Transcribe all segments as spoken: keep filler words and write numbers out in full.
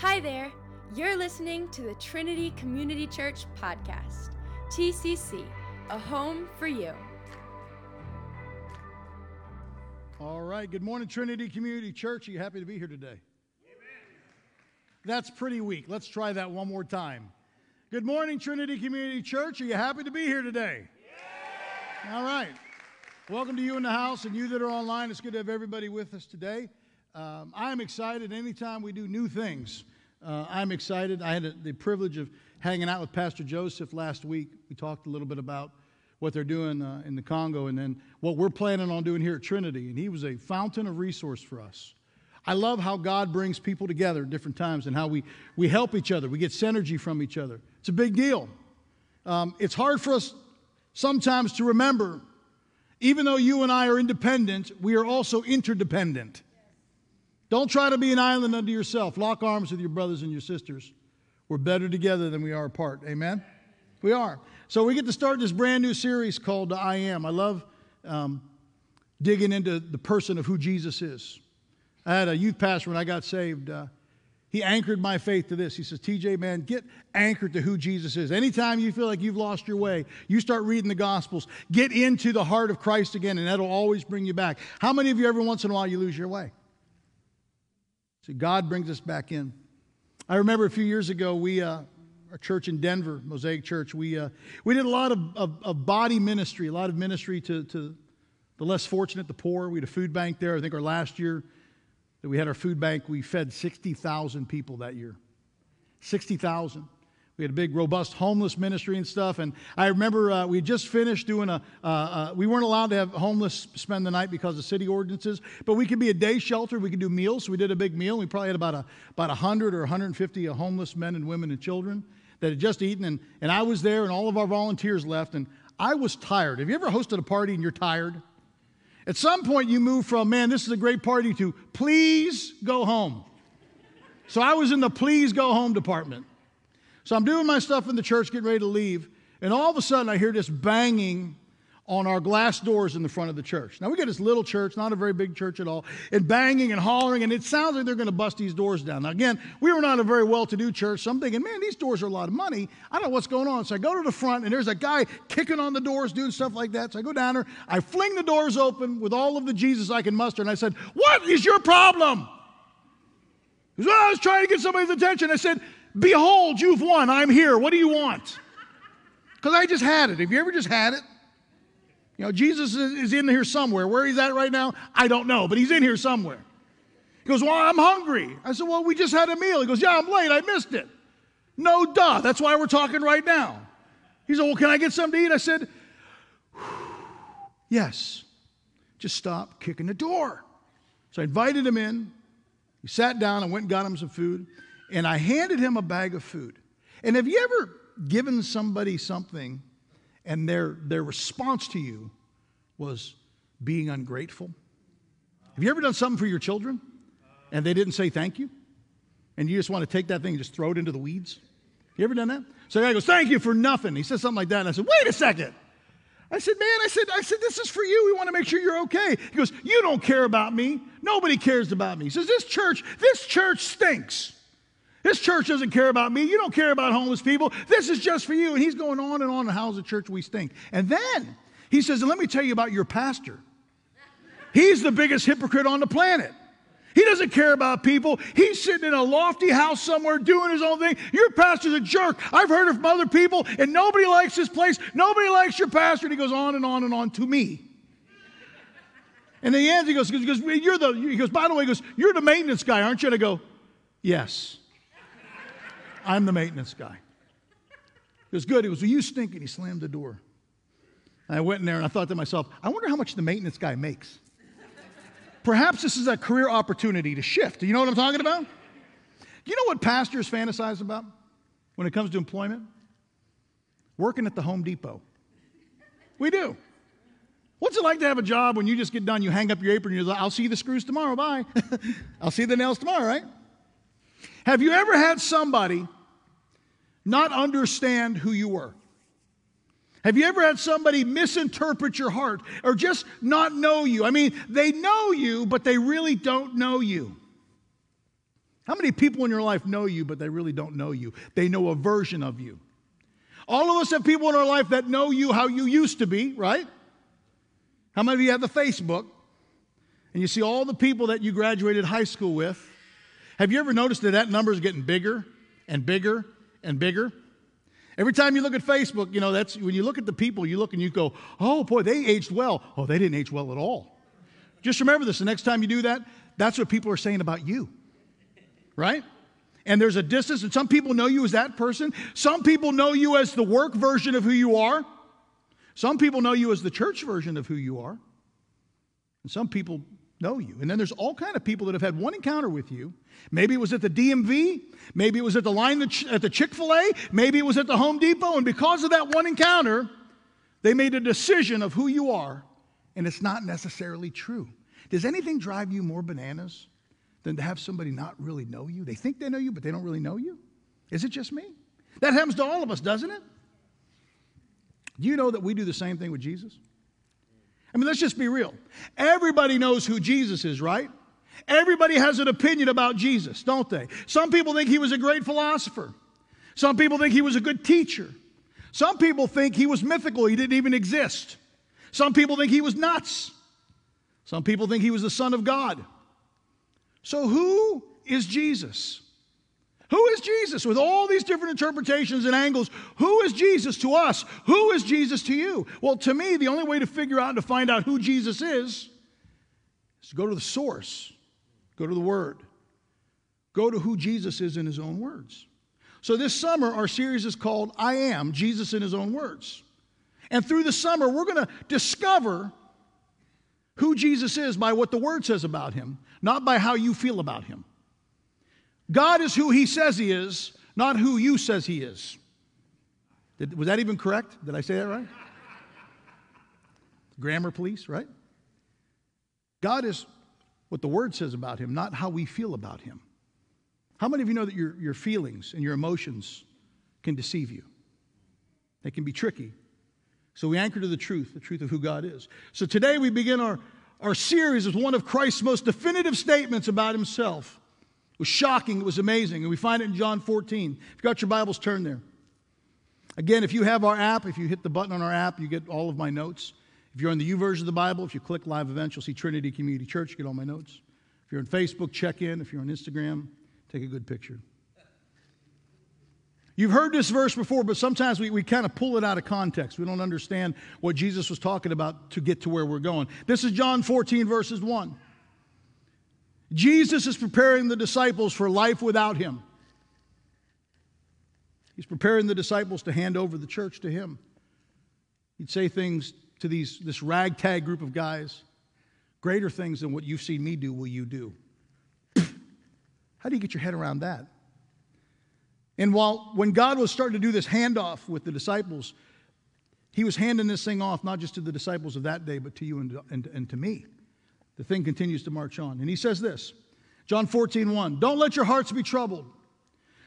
Hi there, you're listening to the Trinity Community Church podcast, T C C, a home for you. All right, good morning, Trinity Community Church. Are you happy to be here today? Amen. That's pretty weak. Let's try that one more time. Good morning, Trinity Community Church. Are you happy to be here today? Yeah. All right. Welcome to you in the house and you that are online. It's good to have everybody with us today. Um, I'm excited anytime we do new things. Uh, I'm excited. I had a, the privilege of hanging out with Pastor Joseph last week. We talked a little bit about what they're doing uh, in the Congo and then what we're planning on doing here at Trinity. And he was a fountain of resource for us. I love how God brings people together at different times and how we, we help each other. We get synergy from each other. It's a big deal. Um, it's hard for us sometimes to remember. Even though you and I are independent, we are also interdependent. Don't try to be an island unto yourself. Lock arms with your brothers and your sisters. We're better together than we are apart. Amen? We are. So we get to start this brand new series called I Am. I love um, digging into the person of who Jesus is. I had a youth pastor when I got saved. Uh, he anchored my faith to this. He says, T J, man, get anchored to who Jesus is. Anytime you feel like you've lost your way, you start reading the Gospels. Get into the heart of Christ again, and that'll always bring you back. How many of you every once in a while you lose your way? So God brings us back in. I remember a few years ago, we, uh, our church in Denver, Mosaic Church, we uh, we did a lot of, of, of body ministry, a lot of ministry to, to the less fortunate, the poor. We had a food bank there. I think our last year, that we had our food bank, we fed sixty thousand people that year. sixty thousand. We had a big, robust homeless ministry and stuff. And I remember uh, we just finished doing a, uh, uh, we weren't allowed to have homeless spend the night because of city ordinances, but we could be a day shelter. We could do meals. So we did a big meal. We probably had about a, about one hundred or one hundred fifty homeless men and women and children that had just eaten. And, and I was there and all of our volunteers left. And I was tired. Have you ever hosted a party and you're tired? At some point, you move from, man, this is a great party, to please go home. So I was in the please go home department. So I'm doing my stuff in the church, getting ready to leave, and all of a sudden, I hear this banging on our glass doors in the front of the church. Now, we got this little church, not a very big church at all, and banging and hollering, and it sounds like they're going to bust these doors down. Now, again, we were not a very well-to-do church, so I'm thinking, man, these doors are a lot of money. I don't know what's going on. So I go to the front, and there's a guy kicking on the doors, doing stuff like that. So I go down there. I fling the doors open with all of the Jesus I can muster, and I said, what is your problem? He said, well, I was trying to get somebody's attention. I said, behold, you've won. I'm here. What do you want? Because I just had it. Have you ever just had it? You know, Jesus is in here somewhere. Where he's at right now, I don't know, but he's in here somewhere. He goes, well, I'm hungry. I said, well, we just had a meal. He goes, yeah, I'm late. I missed it. No, duh. That's why we're talking right now. He said, well, can I get something to eat? I said, yes. Just stop kicking the door. So I invited him in. He sat down and went and got him some food. And I handed him a bag of food. And have you ever given somebody something and their, their response to you was being ungrateful? Have you ever done something for your children and they didn't say thank you? And you just want to take that thing and just throw it into the weeds? You ever done that? So the guy goes, thank you for nothing. He says something like that. And I said, wait a second. I said, man, I said, I said, this is for you. We want to make sure you're okay. He goes, you don't care about me. Nobody cares about me. He says, this church, this church stinks. This church doesn't care about me. You don't care about homeless people. This is just for you. And he's going on and on on how as a church we stink. And then he says, and let me tell you about your pastor. He's the biggest hypocrite on the planet. He doesn't care about people. He's sitting in a lofty house somewhere doing his own thing. Your pastor's a jerk. I've heard it from other people, and nobody likes this place. Nobody likes your pastor. And he goes on and on and on to me. And then he ends, he goes, he goes, you're the, he goes, by the way, he goes, you're the maintenance guy, aren't you? And I go, yes. I'm the maintenance guy. He goes, good. He goes, well, you stink. And he slammed the door. And I went in there and I thought to myself, I wonder how much the maintenance guy makes. Perhaps this is a career opportunity to shift. Do you know what I'm talking about? You know what pastors fantasize about when it comes to employment? Working at the Home Depot. We do. What's it like to have a job when you just get done, you hang up your apron, and you're like, I'll see the screws tomorrow, bye. I'll see the nails tomorrow, right? Have you ever had somebody not understand who you were? Have you ever had somebody misinterpret your heart or just not know you? I mean, they know you, but they really don't know you. How many people in your life know you, but they really don't know you? They know a version of you. All of us have people in our life that know you how you used to be, right? How many of you have the Facebook? And you see all the people that you graduated high school with. Have you ever noticed that that number is getting bigger and bigger and bigger? Every time you look at Facebook, you know, that's when you look at the people, you look and you go, oh, boy, they aged well. Oh, they didn't age well at all. Just remember this. The next time you do that, that's what people are saying about you, right? And there's a distance, and some people know you as that person. Some people know you as the work version of who you are. Some people know you as the church version of who you are. And some people know you. And then there's all kind of people that have had one encounter with you. Maybe it was at the D M V. Maybe it was at the line at the Chick-fil-A. Maybe it was at the Home Depot. And because of that one encounter, they made a decision of who you are, and it's not necessarily true. Does anything drive you more bananas than to have somebody not really know you? They think they know you, but they don't really know you? Is it just me? That happens to all of us, doesn't it? Do you know that we do the same thing with Jesus? I mean, let's just be real. Everybody knows who Jesus is, right? Everybody has an opinion about Jesus, don't they? Some people think he was a great philosopher. Some people think he was a good teacher. Some people think he was mythical. He didn't even exist. Some people think he was nuts. Some people think he was the Son of God. So who is Jesus? Who is Jesus? With all these different interpretations and angles, who is Jesus to us? Who is Jesus to you? Well, to me, the only way to figure out and to find out who Jesus is is to go to the source, go to the Word, go to who Jesus is in His own words. So this summer, our series is called I Am, Jesus in His Own Words. And through the summer, we're going to discover who Jesus is by what the Word says about Him, not by how you feel about Him. God is who He says He is, not who you says He is. Did, was that even correct? Did I say that right? Grammar police, right? God is what the Word says about Him, not how we feel about Him. How many of you know that your, your feelings and your emotions can deceive you? They can be tricky. So we anchor to the truth, the truth of who God is. So today we begin our, our series with one of Christ's most definitive statements about Himself. It was shocking. It was amazing. And we find it in John fourteen. If you've got your Bibles, turn there. Again, if you have our app, if you hit the button on our app, you get all of my notes. If you're on the U version of the Bible, if you click live events, you'll see Trinity Community Church. You get all my notes. If you're on Facebook, check in. If you're on Instagram, take a good picture. You've heard this verse before, but sometimes we, we kind of pull it out of context. We don't understand what Jesus was talking about to get to where we're going. This is John fourteen, verses one. Jesus is preparing the disciples for life without Him. He's preparing the disciples to hand over the church to Him. He'd say things to these, this ragtag group of guys. Greater things than what you've seen me do will you do. How do you get your head around that? And while when God was starting to do this handoff with the disciples, He was handing this thing off not just to the disciples of that day, but to you and to, and, and to me. The thing continues to march on. And He says this, John fourteen, one, don't let your hearts be troubled.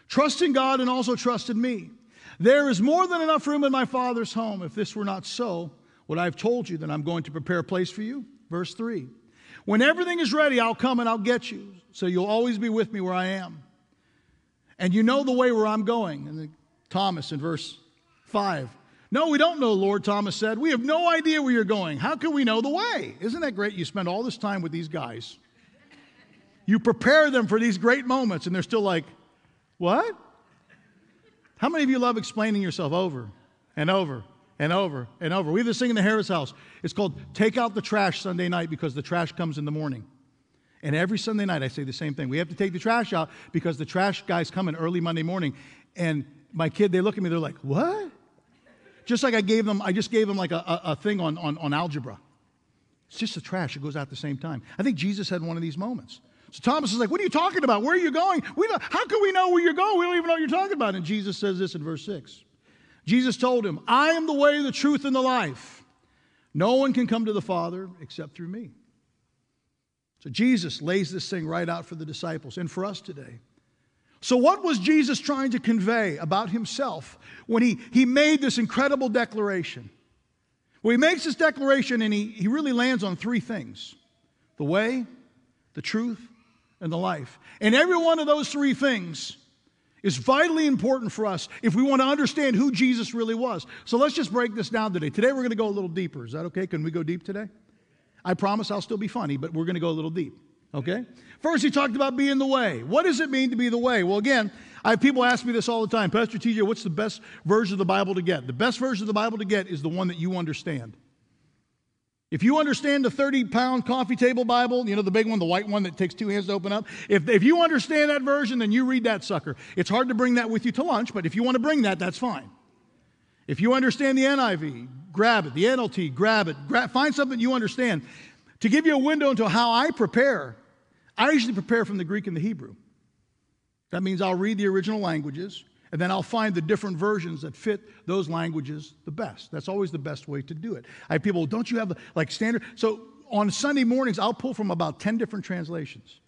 Trust in God and also trust in me. There is more than enough room in my Father's home. If this were not so, what I have told you, then I'm going to prepare a place for you. Verse three, when everything is ready, I'll come and I'll get you, so you'll always be with me where I am. And you know the way where I'm going. And then Thomas in verse five, no, we don't know, Lord, Thomas said. We have no idea where you're going. How can we know the way? Isn't that great? You spend all this time with these guys. You prepare them for these great moments, and they're still like, what? How many of you love explaining yourself over and over and over and over? We have this thing in the Harris house. It's called Take Out the Trash Sunday night because the trash comes in the morning. And every Sunday night I say the same thing. We have to take the trash out because the trash guys come in early Monday morning. And my kid, they look at me, they're like, what? Just like I gave them, I just gave them like a, a, a thing on, on, on algebra. It's just the trash. It goes out at the same time. I think Jesus had one of these moments. So Thomas is like, what are you talking about? Where are you going? We don't, how can we know where you're going? We don't even know what you're talking about. And Jesus says this in verse six. Jesus told him, I am the way, the truth, and the life. No one can come to the Father except through me. So Jesus lays this thing right out for the disciples and for us today. So what was Jesus trying to convey about Himself when he, he made this incredible declaration? Well, He makes this declaration and he, he really lands on three things. The way, the truth, and the life. And every one of those three things is vitally important for us if we want to understand who Jesus really was. So let's just break this down today. Today we're going to go a little deeper. Is that okay? Can we go deep today? I promise I'll still be funny, but we're going to go a little deep. Okay? First, he talked about being the way. What does it mean to be the way? Well, again, I have people ask me this all the time. Pastor T J, what's the best version of the Bible to get? The best version of the Bible to get is the one that you understand. If you understand the thirty-pound coffee table Bible, you know, the big one, the white one that takes two hands to open up, if, if you understand that version, then you read that sucker. It's hard to bring that with you to lunch, but if you want to bring that, that's fine. If you understand the N I V, grab it. The N L T, grab it. Gra- find something you understand. To give you a window into how I prepare, I usually prepare from the Greek and the Hebrew. That means I'll read the original languages, and then I'll find the different versions that fit those languages the best. That's always the best way to do it. I have people, don't you have the, like standard? So on Sunday mornings, I'll pull from about ten different translations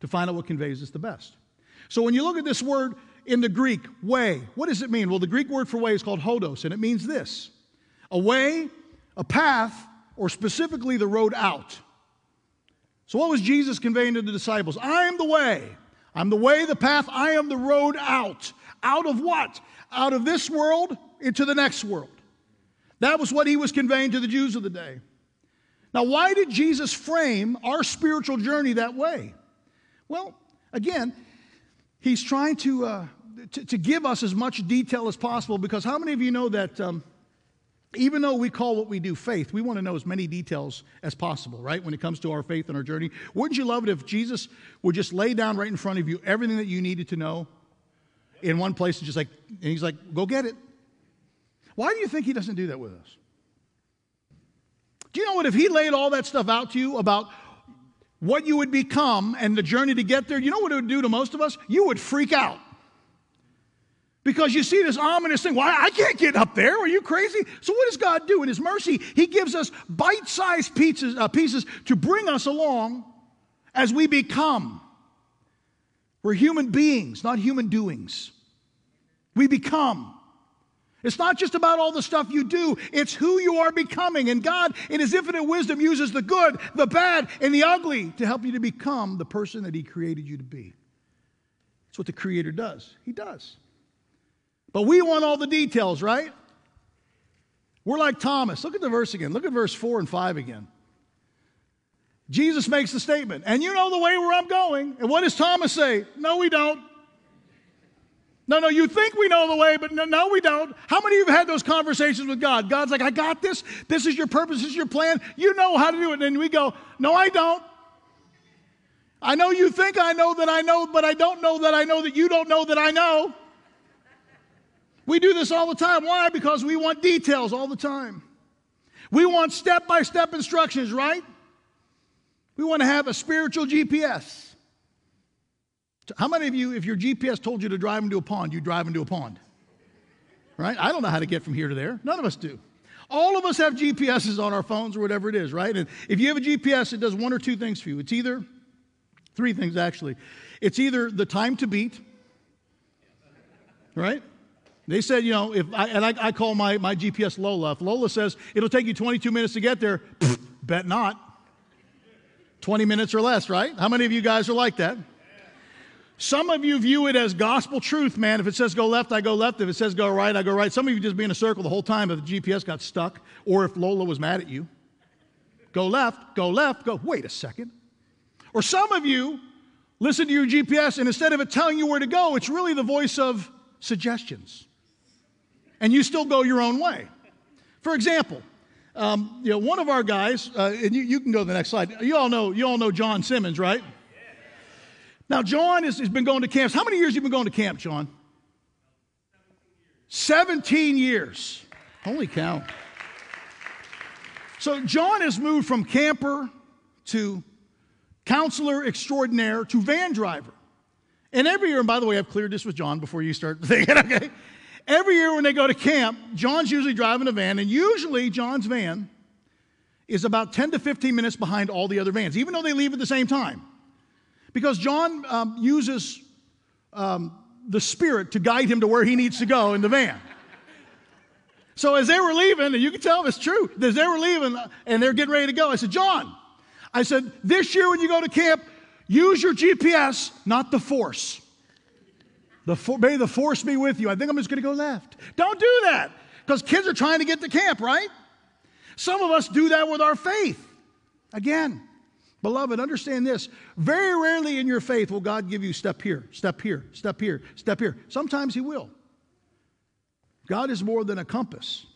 to find out what conveys this the best. So when you look at this word in the Greek, way, what does it mean? Well, the Greek word for way is called hodos, and it means this: a way, a path, or specifically the road out. So what was Jesus conveying to the disciples? I am the way. I'm the way, the path. I am the road out. Out of what? Out of this world into the next world. That was what he was conveying to the Jews of the day. Now, why did Jesus frame our spiritual journey that way? Well, again, he's trying to, uh, to, to give us as much detail as possible, because how many of you know that um, even though we call what we do faith, we want to know as many details as possible, right? When it comes to our faith and our journey. Wouldn't you love it if Jesus would just lay down right in front of you everything that you needed to know in one place, and just like, and he's like, go get it? Why do you think he doesn't do that with us? Do you know what? If he laid all that stuff out to you about what you would become and the journey to get there, you know what it would do to most of us? You would freak out. Because you see this ominous thing, well, I can't get up there. Are you crazy? So what does God do in his mercy? He gives us bite-sized pieces, uh, pieces to bring us along as we become. We're human beings, not human doings. We become. It's not just about all the stuff you do. It's who you are becoming. And God, in his infinite wisdom, uses the good, the bad, and the ugly to help you to become the person that he created you to be. That's what the Creator does. He does. But we want all the details, right? We're like Thomas. Look at the verse again. Look at verse four and five again. Jesus makes the statement, and you know the way where I'm going. And what does Thomas say? No, we don't. No, no, you think we know the way, but no, no, we don't. How many of you have had those conversations with God? God's like, I got this. This is your purpose. This is your plan. You know how to do it. And we go, no, I don't. I know you think I know that I know, but I don't know that I know that you don't know that I know. We do this all the time. Why? Because we want details all the time. We want step-by-step instructions, right? We want to have a spiritual G P S. How many of you, if your G P S told you to drive into a pond, you drive into a pond? Right? I don't know how to get from here to there. None of us do. All of us have G P S's on our phones or whatever it is, right? And if you have a G P S, it does one or two things for you. It's either, three things actually. It's either the time to beat, right? They said, you know, if I, and I, I call my, my G P S Lola. If Lola says it'll take you twenty-two minutes to get there, pff, bet not. twenty minutes or less, right? How many of you guys are like that? Some of you view it as gospel truth, man. If it says go left, I go left. If it says go right, I go right. Some of you just be in a circle the whole time if the G P S got stuck or if Lola was mad at you. Go left, go left, go, wait a second. Or some of you listen to your G P S, and instead of it telling you where to go, it's really the voice of suggestions. And you still go your own way. For example, Um, you know, one of our guys, uh, and you, you can go to the next slide. You all know, you all know John Simmons, right? Yeah. Now, John has, has been going to camps. How many years have you been going to camp, John? seventeen years. seventeen years. Holy cow. So John has moved from camper to counselor extraordinaire to van driver. And every year, and by the way, I've cleared this with John before you start thinking, okay? Every year when they go to camp, John's usually driving a van, and usually John's van is about ten to fifteen minutes behind all the other vans, even though they leave at the same time. Because John um, uses um, the Spirit to guide him to where he needs to go in the van. So as they were leaving, and you can tell it's true, as they were leaving and they're getting ready to go, I said, John, I said, this year when you go to camp, Use your G P S, not the force. The for, may the force be with you. I think I'm just going to go left. Don't do that, because kids are trying to get to camp, right? Some of us do that with our faith. Again, beloved, understand this. Very rarely in your faith will God give you step here, step here, step here, step here. Sometimes He will. God is more than a compass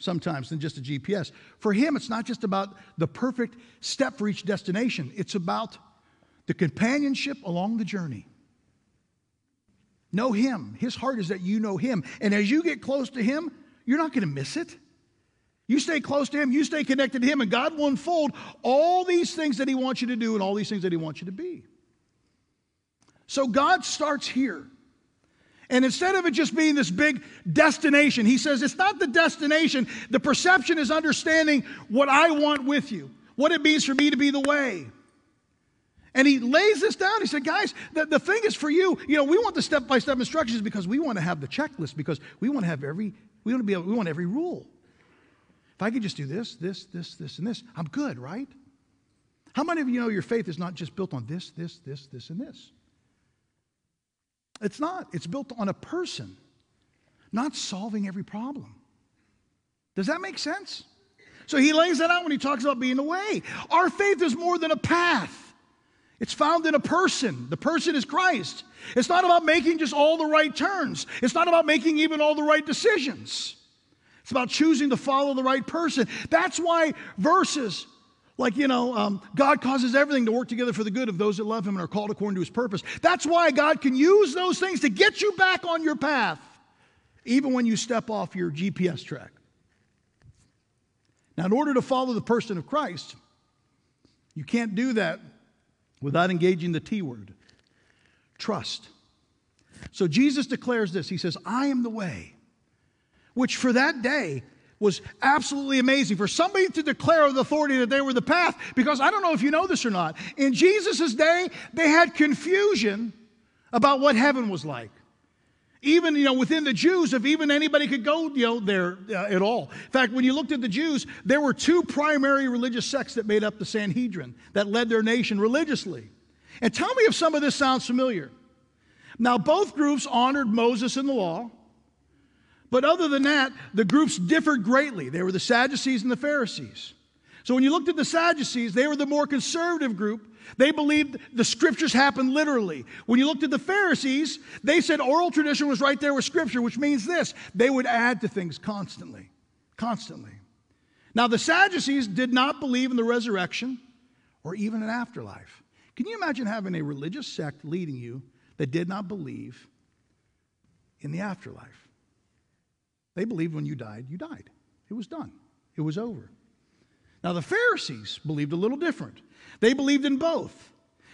sometimes than just a G P S. For Him, it's not just about the perfect step for each destination. It's about the companionship along the journey. Know Him. His heart is that you know Him. And as you get close to Him, you're not going to miss it. You stay close to Him, you stay connected to Him, and God will unfold all these things that He wants you to do and all these things that He wants you to be. So God starts here. And instead of it just being this big destination, He says it's not the destination. The perception is understanding what I want with you, what it means for me to be the way. And He lays this down. He said, guys, the, the thing is for you, you know, we want the step-by-step instructions because we want to have the checklist, because we want to have every, we want to be able, we want every rule. If I could just do this, this, this, this, and this, I'm good, right? How many of you know your faith is not just built on this, this, this, this, and this? It's not. It's built on a person, not solving every problem. Does that make sense? So He lays that out when He talks about being the way. Our faith is more than a path. It's found in a person. The person is Christ. It's not about making just all the right turns. It's not about making even all the right decisions. It's about choosing to follow the right person. That's why verses like, you know, um, God causes everything to work together for the good of those that love Him and are called according to His purpose. That's why God can use those things to get you back on your path, even when you step off your G P S track. Now, in order to follow the person of Christ, you can't do that without engaging the T word, trust. So Jesus declares this. He says, I am the way. Which for that day was absolutely amazing. For somebody to declare with authority that they were the path, because I don't know if you know this or not, in Jesus' day, they had confusion about what heaven was like. Even, you know, within the Jews, if even anybody could go, you know, there uh, at all. In fact, when you looked at the Jews, there were two primary religious sects that made up the Sanhedrin that led their nation religiously. And tell me if some of this sounds familiar. Now, both groups honored Moses and the law. But other than that, the groups differed greatly. They were the Sadducees and the Pharisees. So when you looked at the Sadducees, they were the more conservative group. They believed the Scriptures happened literally. When you looked at the Pharisees, they said oral tradition was right there with Scripture, which means this: they would add to things constantly, constantly. Now, the Sadducees did not believe in the resurrection or even an afterlife. Can you imagine having a religious sect leading you that did not believe in the afterlife? They believed when you died, you died. It was done. It was over. Now, the Pharisees believed a little different. They believed in both.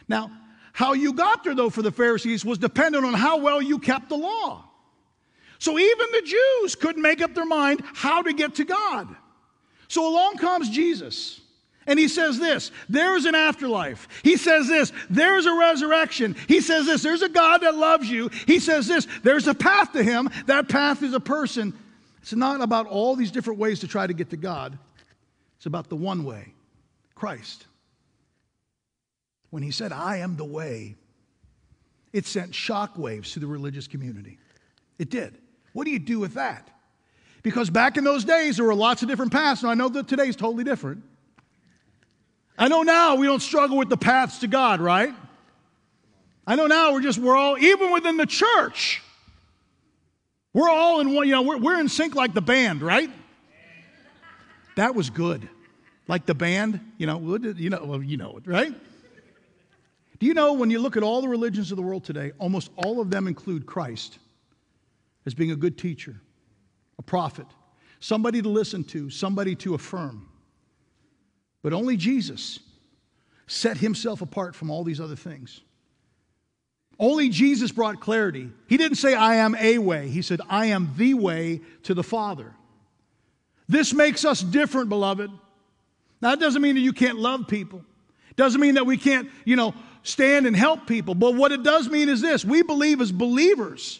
Now, how you got there, though, for the Pharisees was dependent on how well you kept the law. So even the Jews couldn't make up their mind how to get to God. So along comes Jesus, and He says this: there is an afterlife. He says this: there is a resurrection. He says this: there's a God that loves you. He says this: there's a path to Him. That path is a person. It's not about all these different ways to try to get to God. It's about the one way, Christ. When He said, I am the way, it sent shockwaves to the religious community. It did. What do you do with that? Because back in those days, there were lots of different paths. Now, I know that today's totally different. I know now we don't struggle with the paths to God, right? I know now we're just, we're all, even within the church, we're all in one, you know, we're, we're in sync like the band, right? That was good. Like the band, you know, you know, well, you know it, right? Do you know when you look at all the religions of the world today, almost all of them include Christ as being a good teacher, a prophet, somebody to listen to, somebody to affirm. But only Jesus set Himself apart from all these other things. Only Jesus brought clarity. He didn't say, I am a way. He said, I am the way to the Father. This makes us different, beloved. Now, it doesn't mean that you can't love people. It doesn't mean that we can't, you know, stand and help people. But what it does mean is this: we believe as believers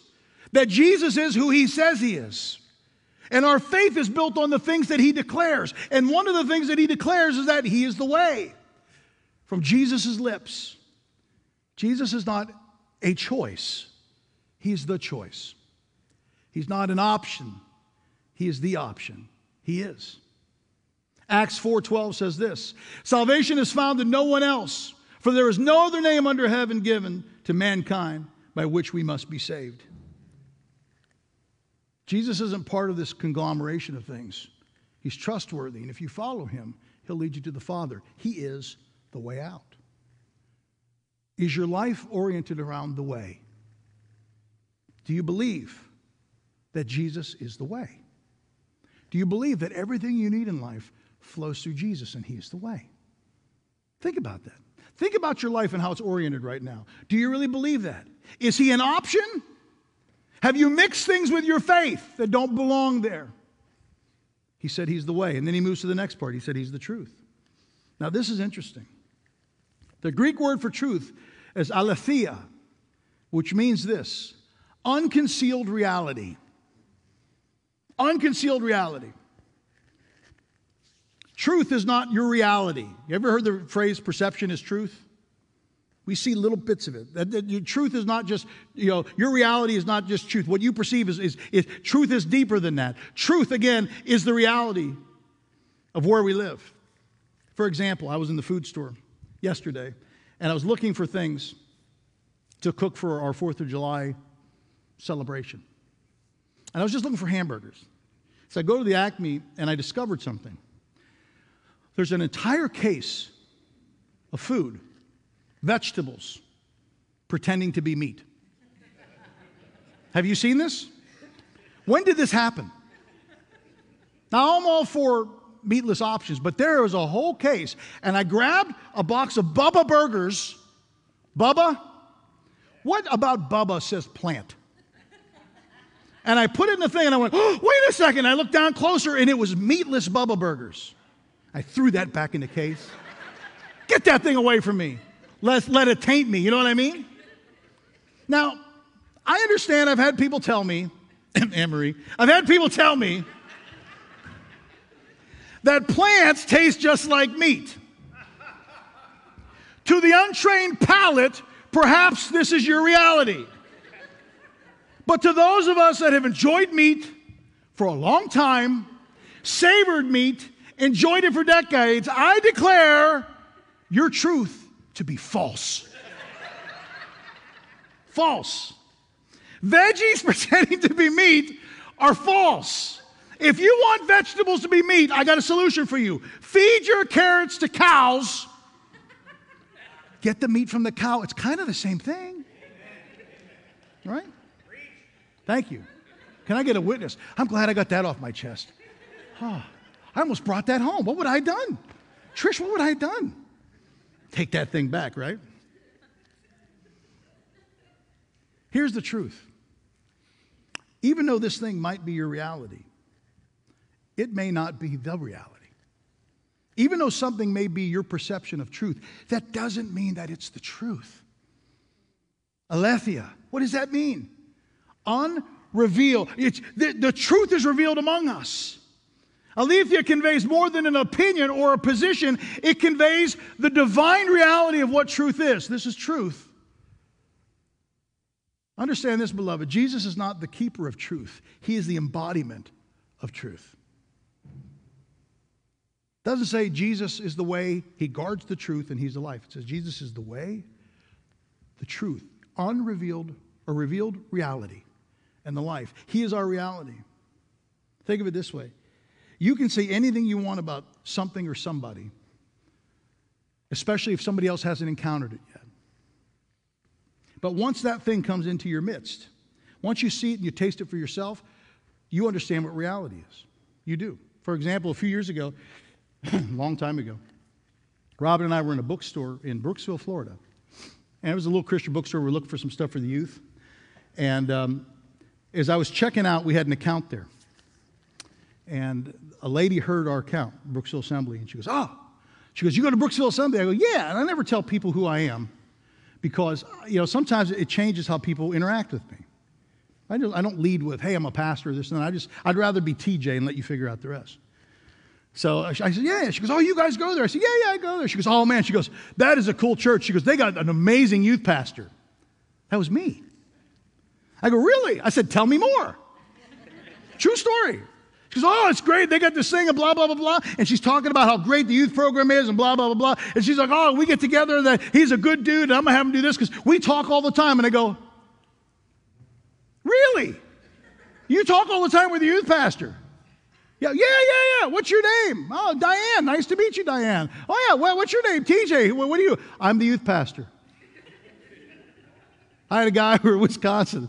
that Jesus is who He says He is. And our faith is built on the things that He declares. And one of the things that He declares is that He is the way. From Jesus' lips, Jesus is not a choice. He's the choice. He's not an option. He is the option. He is. Acts four twelve says this, "Salvation is found in no one else, for there is no other name under heaven given to mankind by which we must be saved." Jesus isn't part of this conglomeration of things. He's trustworthy, and if you follow him, he'll lead you to the Father. He is the way out. Is your life oriented around the way? Do you believe that Jesus is the way? Do you believe that everything you need in life flows through Jesus and he is the way? Think about that. Think about your life and how it's oriented right now. Do you really believe that? Is he an option? Have you mixed things with your faith that don't belong there? He said he's the way. And then he moves to the next part. He said he's the truth. Now this is interesting. The Greek word for truth is aletheia, which means this, unconcealed reality. Unconcealed reality. Truth is not your reality. You ever heard the phrase perception is truth? We see little bits of it. That, that your truth is not just, you know, your reality is not just truth. What you perceive is, is, is, truth is deeper than that. Truth, again, is the reality of where we live. For example, I was in the food store yesterday, and I was looking for things to cook for our fourth of July celebration. And I was just looking for hamburgers. So I go to the Acme, and I discovered something. There's an entire case of food, vegetables, pretending to be meat. Have you seen this? When did this happen? Now, I'm all for meatless options, but there was a whole case, and I grabbed a box of Bubba burgers. Bubba? What about Bubba says plant? And I put it in the thing, and I went, oh, wait a second. I looked down closer, and it was meatless Bubba burgers. I threw that back in the case. Get that thing away from me. Let, let it taint me. You know what I mean? Now, I understand I've had people tell me, Anne-Marie, I've had people tell me that plants taste just like meat. To the untrained palate, perhaps this is your reality. But to those of us that have enjoyed meat for a long time, savored meat, enjoyed it for decades, I declare your truth to be false. False. Veggies pretending to be meat are false. If you want vegetables to be meat, I got a solution for you. Feed your carrots to cows. Get the meat from the cow. It's kind of the same thing. Right? Thank you. Can I get a witness? I'm glad I got that off my chest. Huh. I almost brought that home. What would I have done? Trish, what would I have done? Take that thing back, right? Here's the truth. Even though this thing might be your reality, it may not be the reality. Even though something may be your perception of truth, that doesn't mean that it's the truth. Aletheia, what does that mean? Unrevealed. It's, the, the truth is revealed among us. Aletheia conveys more than an opinion or a position. It conveys the divine reality of what truth is. This is truth. Understand this, beloved. Jesus is not the keeper of truth. He is the embodiment of truth. It doesn't say Jesus is the way. He guards the truth and he's the life. It says Jesus is the way, the truth, unrevealed or revealed reality. And the life. He is our reality. Think of it this way. You can say anything you want about something or somebody, especially if somebody else hasn't encountered it yet. But once that thing comes into your midst, once you see it and you taste it for yourself, you understand what reality is. You do. For example, a few years ago, a long time ago, Robin and I were in a bookstore in Brooksville, Florida. And it was a little Christian bookstore. We were looking for some stuff for the youth. And um, As I was checking out, we had an account there. And a lady heard our account, Brooksville Assembly, and she goes, oh. She goes, you go to Brooksville Assembly? I go, yeah. And I never tell people who I am because, you know, sometimes it changes how people interact with me. I don't, I don't lead with, hey, I'm a pastor or this and that. I just, I'd rather be T J and let you figure out the rest. So I said, yeah. She goes, oh, you guys go there? I said, yeah, yeah, I go there. She goes, oh, man. She goes, that is a cool church. She goes, they got an amazing youth pastor. That was me. I go, really? I said, tell me more. True story. She goes, oh, it's great. They got this thing and blah, blah, blah, blah. And she's talking about how great the youth program is and blah, blah, blah, blah. And she's like, oh, we get together. That he's a good dude. And I'm going to have him do this because we talk all the time. And I go, really? You talk all the time with the youth pastor? Yeah, yeah, yeah, yeah. What's your name? Oh, Diane. Nice to meet you, Diane. Oh, yeah. Well, what's your name? T J. What, what are you? I'm the youth pastor. I had a guy who was in Wisconsin.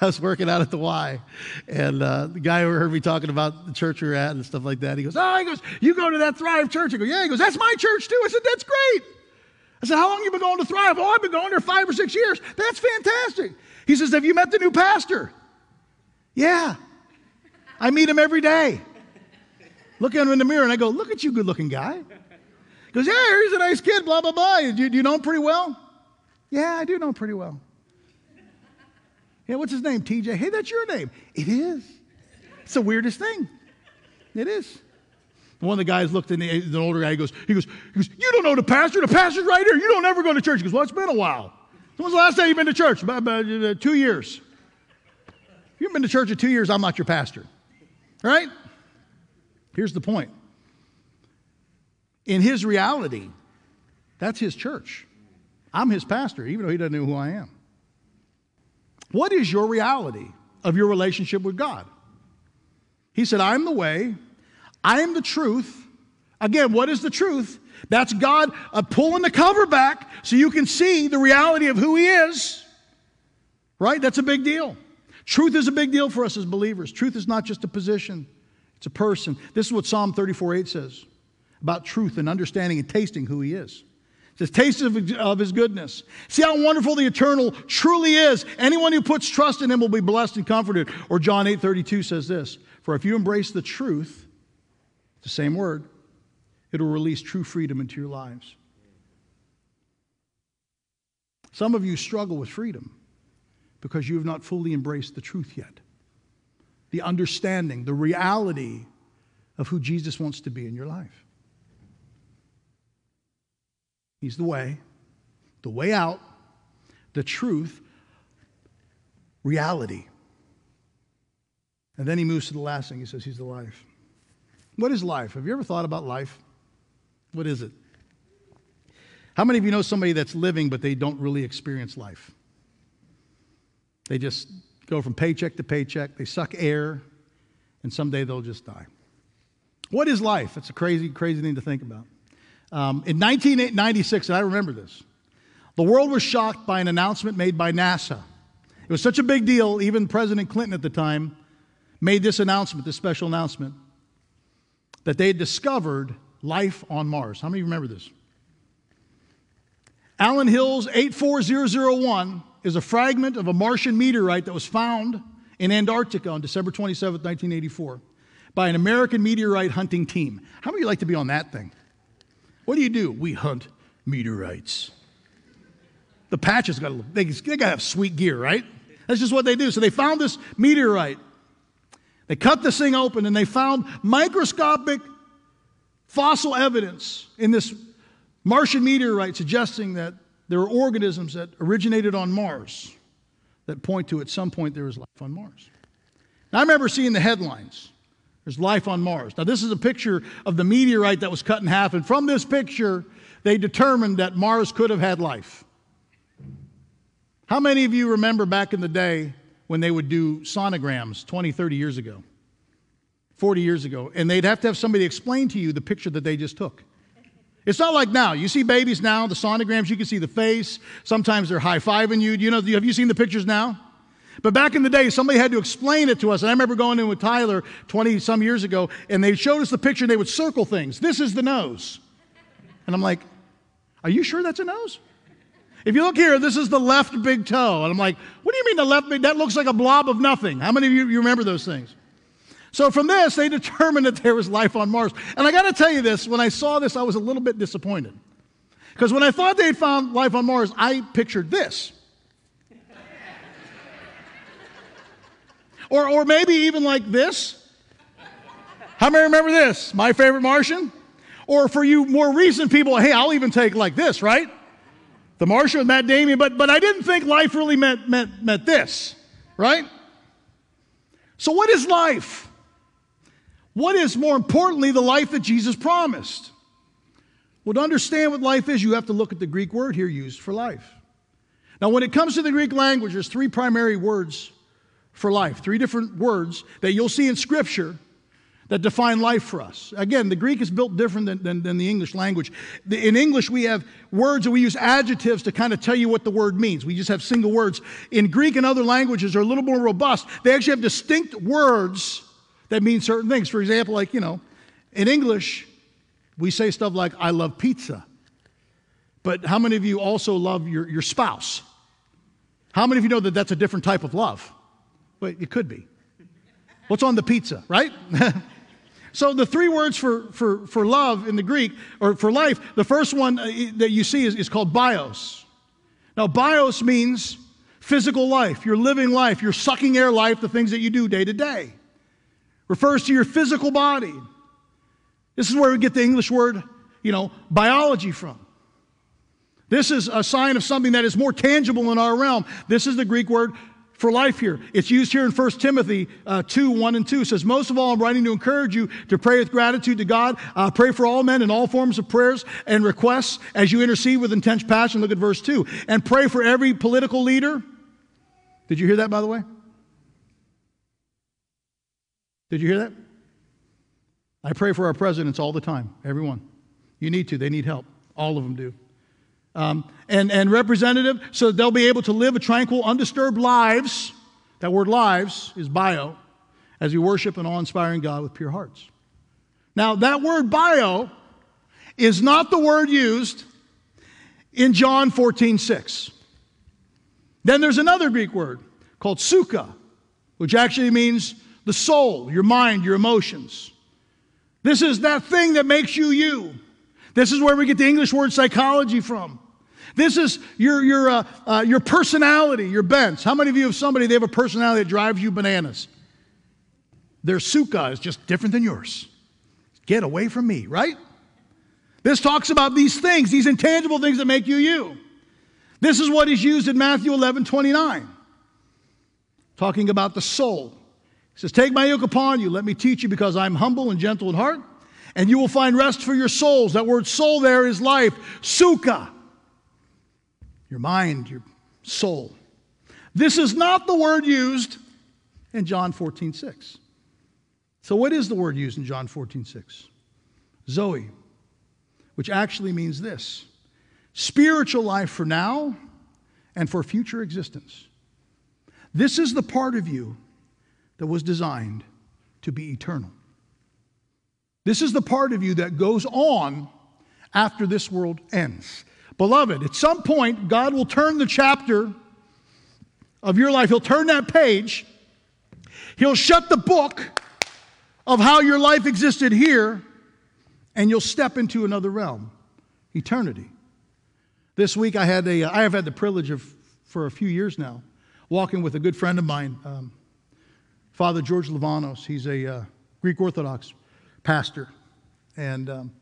I was working out at the Y, and uh, the guy who heard me talking about the church we were at and stuff like that, he goes, oh, he goes, you go to that Thrive Church? I go, yeah. He goes, that's my church too. I said, that's great. I said, how long have you been going to Thrive? Oh, I've been going there five or six years. That's fantastic. He says, have you met the new pastor? Yeah. I meet him every day. Look at him in the mirror, and I go, look at you, good-looking guy. He goes, yeah, he's a nice kid, blah, blah, blah. Do you, you know him pretty well? Yeah, I do know him pretty well. Yeah, what's his name? T J. Hey, that's your name. It is. It's the weirdest thing. It is. One of the guys looked in, the, the older guy, he goes, he goes, he goes, you don't know the pastor. The pastor's right here. You don't ever go to church. He goes, well, it's been a while. When's the last time you've been to church? About, about uh, two years. If you've been to church in two years, I'm not your pastor. All right? Here's the point. In his reality, that's his church. I'm his pastor, even though he doesn't know who I am. What is your reality of your relationship with God? He said, I'm the way. I am the truth. Again, what is the truth? That's God uh, pulling the cover back so you can see the reality of who he is. Right? That's a big deal. Truth is a big deal for us as believers. Truth is not just a position. It's a person. This is what Psalm thirty-four eight says about truth and understanding and tasting who he is. It says, taste of, of his goodness. See how wonderful the eternal truly is. Anyone who puts trust in him will be blessed and comforted. Or John eight thirty-two says this, for if you embrace the truth, the same word, it will release true freedom into your lives. Some of you struggle with freedom because you have not fully embraced the truth yet. The understanding, the reality of who Jesus wants to be in your life. He's the way, the way out, the truth, reality. And then he moves to the last thing. He says he's the life. What is life? Have you ever thought about life? What is it? How many of you know somebody that's living but they don't really experience life? They just go from paycheck to paycheck. They suck air, and someday they'll just die. What is life? That's a crazy, crazy thing to think about. Um, in nineteen ninety-six, and I remember this, the world was shocked by an announcement made by NASA. It was such a big deal, even President Clinton at the time made this announcement, this special announcement, that they had discovered life on Mars. How many of you remember this? Allan Hills eight four zero zero one is a fragment of a Martian meteorite that was found in Antarctica on December twenty-seventh, nineteen eighty-four, by an American meteorite hunting team. How many of you like to be on that thing? What do you do? We hunt meteorites. The patches got to look, they, they got to have sweet gear, right? That's just what they do. So they found this meteorite. They cut this thing open, and they found microscopic fossil evidence in this Martian meteorite suggesting that there are organisms that originated on Mars that point to at some point there was life on Mars. Now, I remember seeing the headlines. There's life on Mars. Now, this is a picture of the meteorite that was cut in half, and from this picture, they determined that Mars could have had life. How many of you remember back in the day when they would do sonograms twenty, thirty years ago, forty years ago, and they'd have to have somebody explain to you the picture that they just took? It's not like now. You see babies now, the sonograms, you can see the face. Sometimes they're high-fiving you. You know, have you seen the pictures now? But back in the day, somebody had to explain it to us. And I remember going in with Tyler twenty-some years ago, and they showed us the picture, and they would circle things. This is the nose. And I'm like, are you sure that's a nose? If you look here, this is the left big toe. And I'm like, what do you mean the left big toe? That looks like a blob of nothing. How many of you, you remember those things? So from this, they determined that there was life on Mars. And I got to tell you this, when I saw this, I was a little bit disappointed. Because when I thought they'd found life on Mars, I pictured this. Or, or maybe even like this. How many remember this? My Favorite Martian? Or for you more recent people, hey, I'll even take like this, right? The Martian with Matt Damien. But, but I didn't think life really meant, meant, meant this, right? So what is life? What is, more importantly, the life that Jesus promised? Well, to understand what life is, you have to look at the Greek word here used for life. Now, when it comes to the Greek language, there's three primary words for life, three different words that you'll see in Scripture that define life for us. Again, the Greek is built different than, than, than the English language. The, in English, we have words and we use adjectives to kind of tell you what the word means. We just have single words. In Greek and other languages, they're a little more robust. They actually have distinct words that mean certain things. For example, like, you know, in English, we say stuff like, I love pizza. But how many of you also love your, your spouse? How many of you know that that's a different type of love? Well, it could be. What's on the pizza, right? So the three words for, for, for love in the Greek, or for life, the first one that you see is, is called bios. Now, bios means physical life. You're living life. You're sucking air life, the things that you do day to day. Refers to your physical body. This is where we get the English word, you know, biology from. This is a sign of something that is more tangible in our realm. This is the Greek word for life here. It's used here in First Timothy uh, two, one and two. It says, most of all, I'm writing to encourage you to pray with gratitude to God. Uh, pray for all men in all forms of prayers and requests as you intercede with intense passion. Look at verse two. And pray for every political leader. Did you hear that, by the way? Did you hear that? I pray for our presidents all the time, everyone. You need to. They need help. All of them do. Um, and, and representative, so that they'll be able to live a tranquil, undisturbed lives. That word lives is bio, as we worship an awe-inspiring God with pure hearts. Now, that word bio is not the word used in John fourteen six. Then there's another Greek word called psyche, which actually means the soul, your mind, your emotions. This is that thing that makes you you. This is where we get the English word psychology from. This is your, your, uh, uh, your personality, your bents. How many of you have somebody, they have a personality that drives you bananas? Their sukkah is just different than yours. Get away from me, right? This talks about these things, these intangible things that make you you. This is what is used in Matthew eleven twenty-nine, talking about the soul. He says, take my yoke upon you. Let me teach you because I'm humble and gentle in heart. And you will find rest for your souls. That word soul there is life. Sukkah. Your mind, your soul. This is not the word used in John fourteen six. So what is the word used in John fourteen six? Zoe, which actually means this. Spiritual life for now and for future existence. This is the part of you that was designed to be eternal. This is the part of you that goes on after this world ends. Beloved, at some point, God will turn the chapter of your life. He'll turn that page. He'll shut the book of how your life existed here, and you'll step into another realm, eternity. This week, I had a, I have had the privilege of, for a few years now, walking with a good friend of mine, um, Father George Lavanos. He's a uh, Greek Orthodox pastor, and um,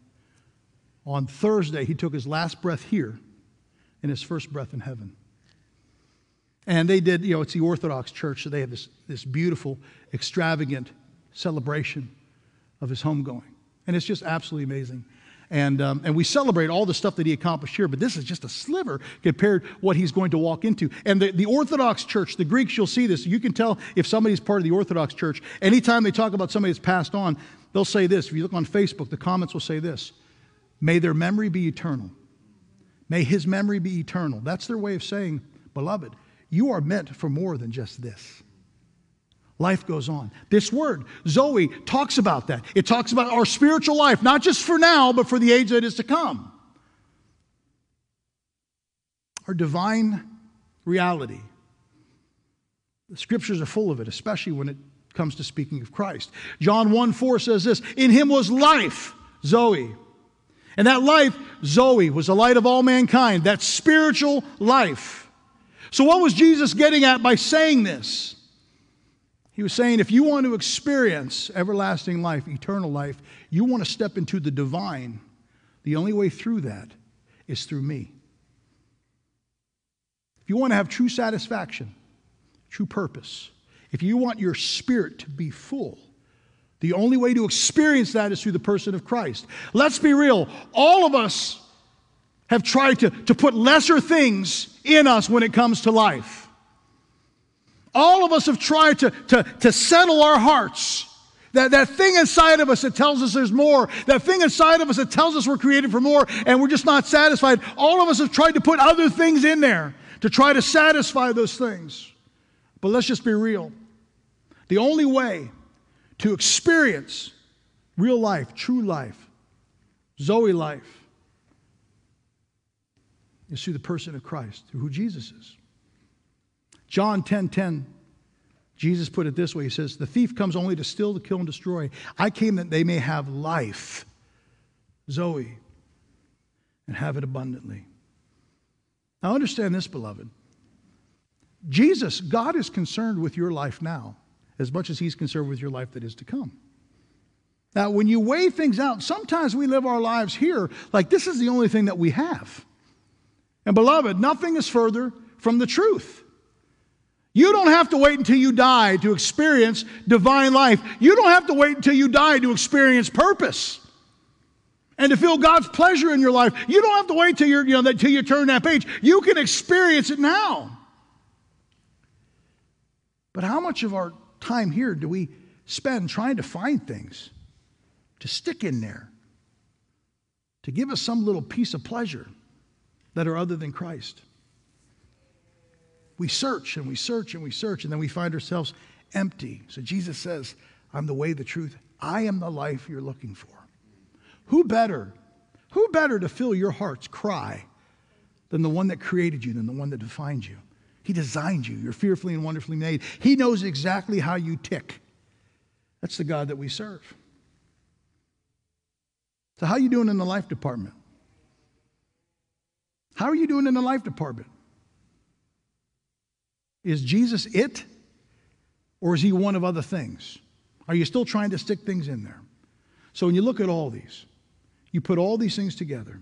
on Thursday, he took his last breath here and his first breath in heaven. And they did, you know, it's the Orthodox Church, so they have this, this beautiful, extravagant celebration of his homegoing. And it's just absolutely amazing. And, um, and we celebrate all the stuff that he accomplished here, but this is just a sliver compared to what he's going to walk into. And the, the Orthodox Church, the Greeks, you'll see this. You can tell if somebody's part of the Orthodox Church. Anytime they talk about somebody that's passed on, they'll say this. If you look on Facebook, the comments will say this. May their memory be eternal. May his memory be eternal. That's their way of saying, beloved, you are meant for more than just this. Life goes on. This word, Zoe, talks about that. It talks about our spiritual life, not just for now, but for the age that is to come. Our divine reality. The Scriptures are full of it, especially when it comes to speaking of Christ. John one four says this, in him was life, Zoe. And that life, Zoe, was the light of all mankind, that spiritual life. So what was Jesus getting at by saying this? He was saying, if you want to experience everlasting life, eternal life, you want to step into the divine, the only way through that is through me. If you want to have true satisfaction, true purpose, if you want your spirit to be full, the only way to experience that is through the person of Christ. Let's be real. All of us have tried to, to put lesser things in us when it comes to life. All of us have tried to, to, to settle our hearts. That, that thing inside of us that tells us there's more. That thing inside of us that tells us we're created for more and we're just not satisfied. All of us have tried to put other things in there to try to satisfy those things. But let's just be real. The only way to experience real life, true life, Zoe life, is through the person of Christ, through who Jesus is. John ten ten, Jesus put it this way. He says, the thief comes only to steal, to kill, and destroy. I came that they may have life, Zoe, and have it abundantly. Now understand this, beloved. Jesus, God is concerned with your life now as much as he's concerned with your life that is to come. Now, when you weigh things out, sometimes we live our lives here like this is the only thing that we have. And beloved, nothing is further from the truth. You don't have to wait until you die to experience divine life. You don't have to wait until you die to experience purpose and to feel God's pleasure in your life. You don't have to wait till you're, you know, till you turn that page. You can experience it now. But how much of our time here do we spend trying to find things to stick in there, to give us some little piece of pleasure that are other than Christ? We search and we search and we search, and then we find ourselves empty. So Jesus says, I'm the way, the truth. I am the life you're looking for. Who better, who better to fill your heart's cry than the one that created you, than the one that defined you? He designed you. You're fearfully and wonderfully made. He knows exactly how you tick. That's the God that we serve. So how are you doing in the life department? How are you doing in the life department? Is Jesus it? Or is he one of other things? Are you still trying to stick things in there? So when you look at all these, you put all these things together,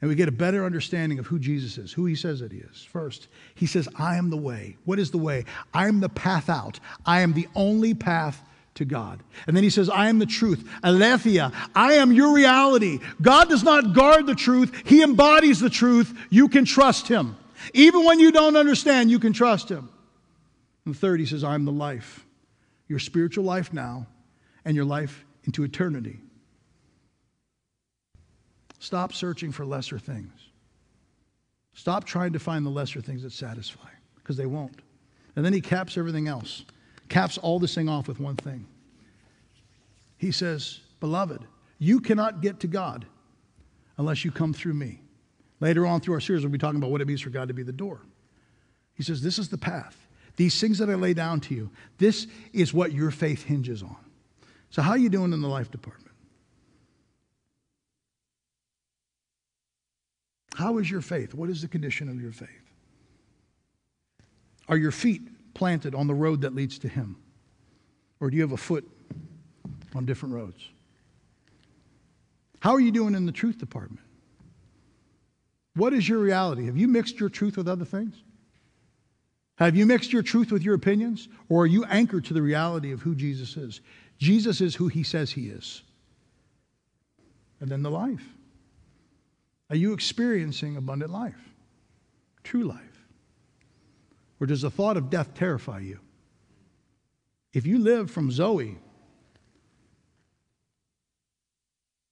and we get a better understanding of who Jesus is, who he says that he is. First, he says, I am the way. What is the way? I am the path out. I am the only path to God. And then he says, I am the truth. Aletheia. I am your reality. God does not guard the truth. He embodies the truth. You can trust him. Even when you don't understand, you can trust him. And third, he says, I am the life. Your spiritual life now and your life into eternity. Stop searching for lesser things. Stop trying to find the lesser things that satisfy, because they won't. And then he caps everything else, caps all this thing off with one thing. He says, beloved, you cannot get to God unless you come through me. Later on through our series, we'll be talking about what it means for God to be the door. He says, this is the path. These things that I lay down to you, this is what your faith hinges on. So how are you doing in the life department? How is your faith? What is the condition of your faith? Are your feet planted on the road that leads to him? Or do you have a foot on different roads? How are you doing in the truth department? What is your reality? Have you mixed your truth with other things? Have you mixed your truth with your opinions? Or are you anchored to the reality of who Jesus is? Jesus is who he says he is. And then the life. Are you experiencing abundant life? True life? Or does the thought of death terrify you? If you live from Zoe,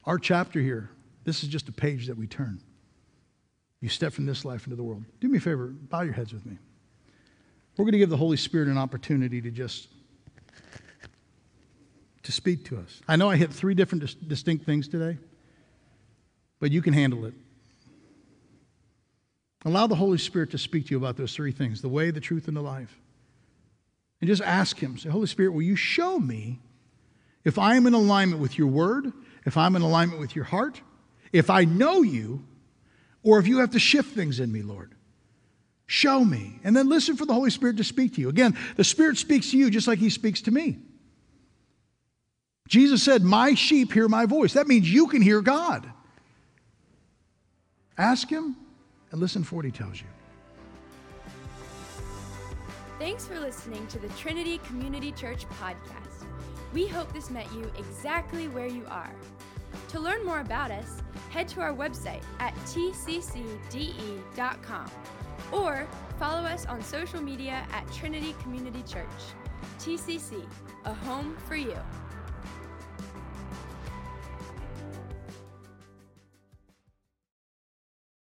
our chapter here, this is just a page that we turn. You step from this life into the world. Do me a favor, bow your heads with me. We're going to give the Holy Spirit an opportunity to just to speak to us. I know I hit three different dis- distinct things today, but you can handle it. Allow the Holy Spirit to speak to you about those three things, the way, the truth, and the life. And just ask him, say, Holy Spirit, will you show me if I am in alignment with your word, if I'm in alignment with your heart, if I know you, or if you have to shift things in me, Lord? Show me. And then listen for the Holy Spirit to speak to you. Again, the Spirit speaks to you just like He speaks to me. Jesus said, my sheep hear my voice. That means you can hear God. Ask Him and listen for what He tells you. Thanks for listening to the Trinity Community Church podcast. We hope this met you exactly where you are. To learn more about us, head to our website at t c c d e dot com or follow us on social media at Trinity Community Church. T C C, a home for you.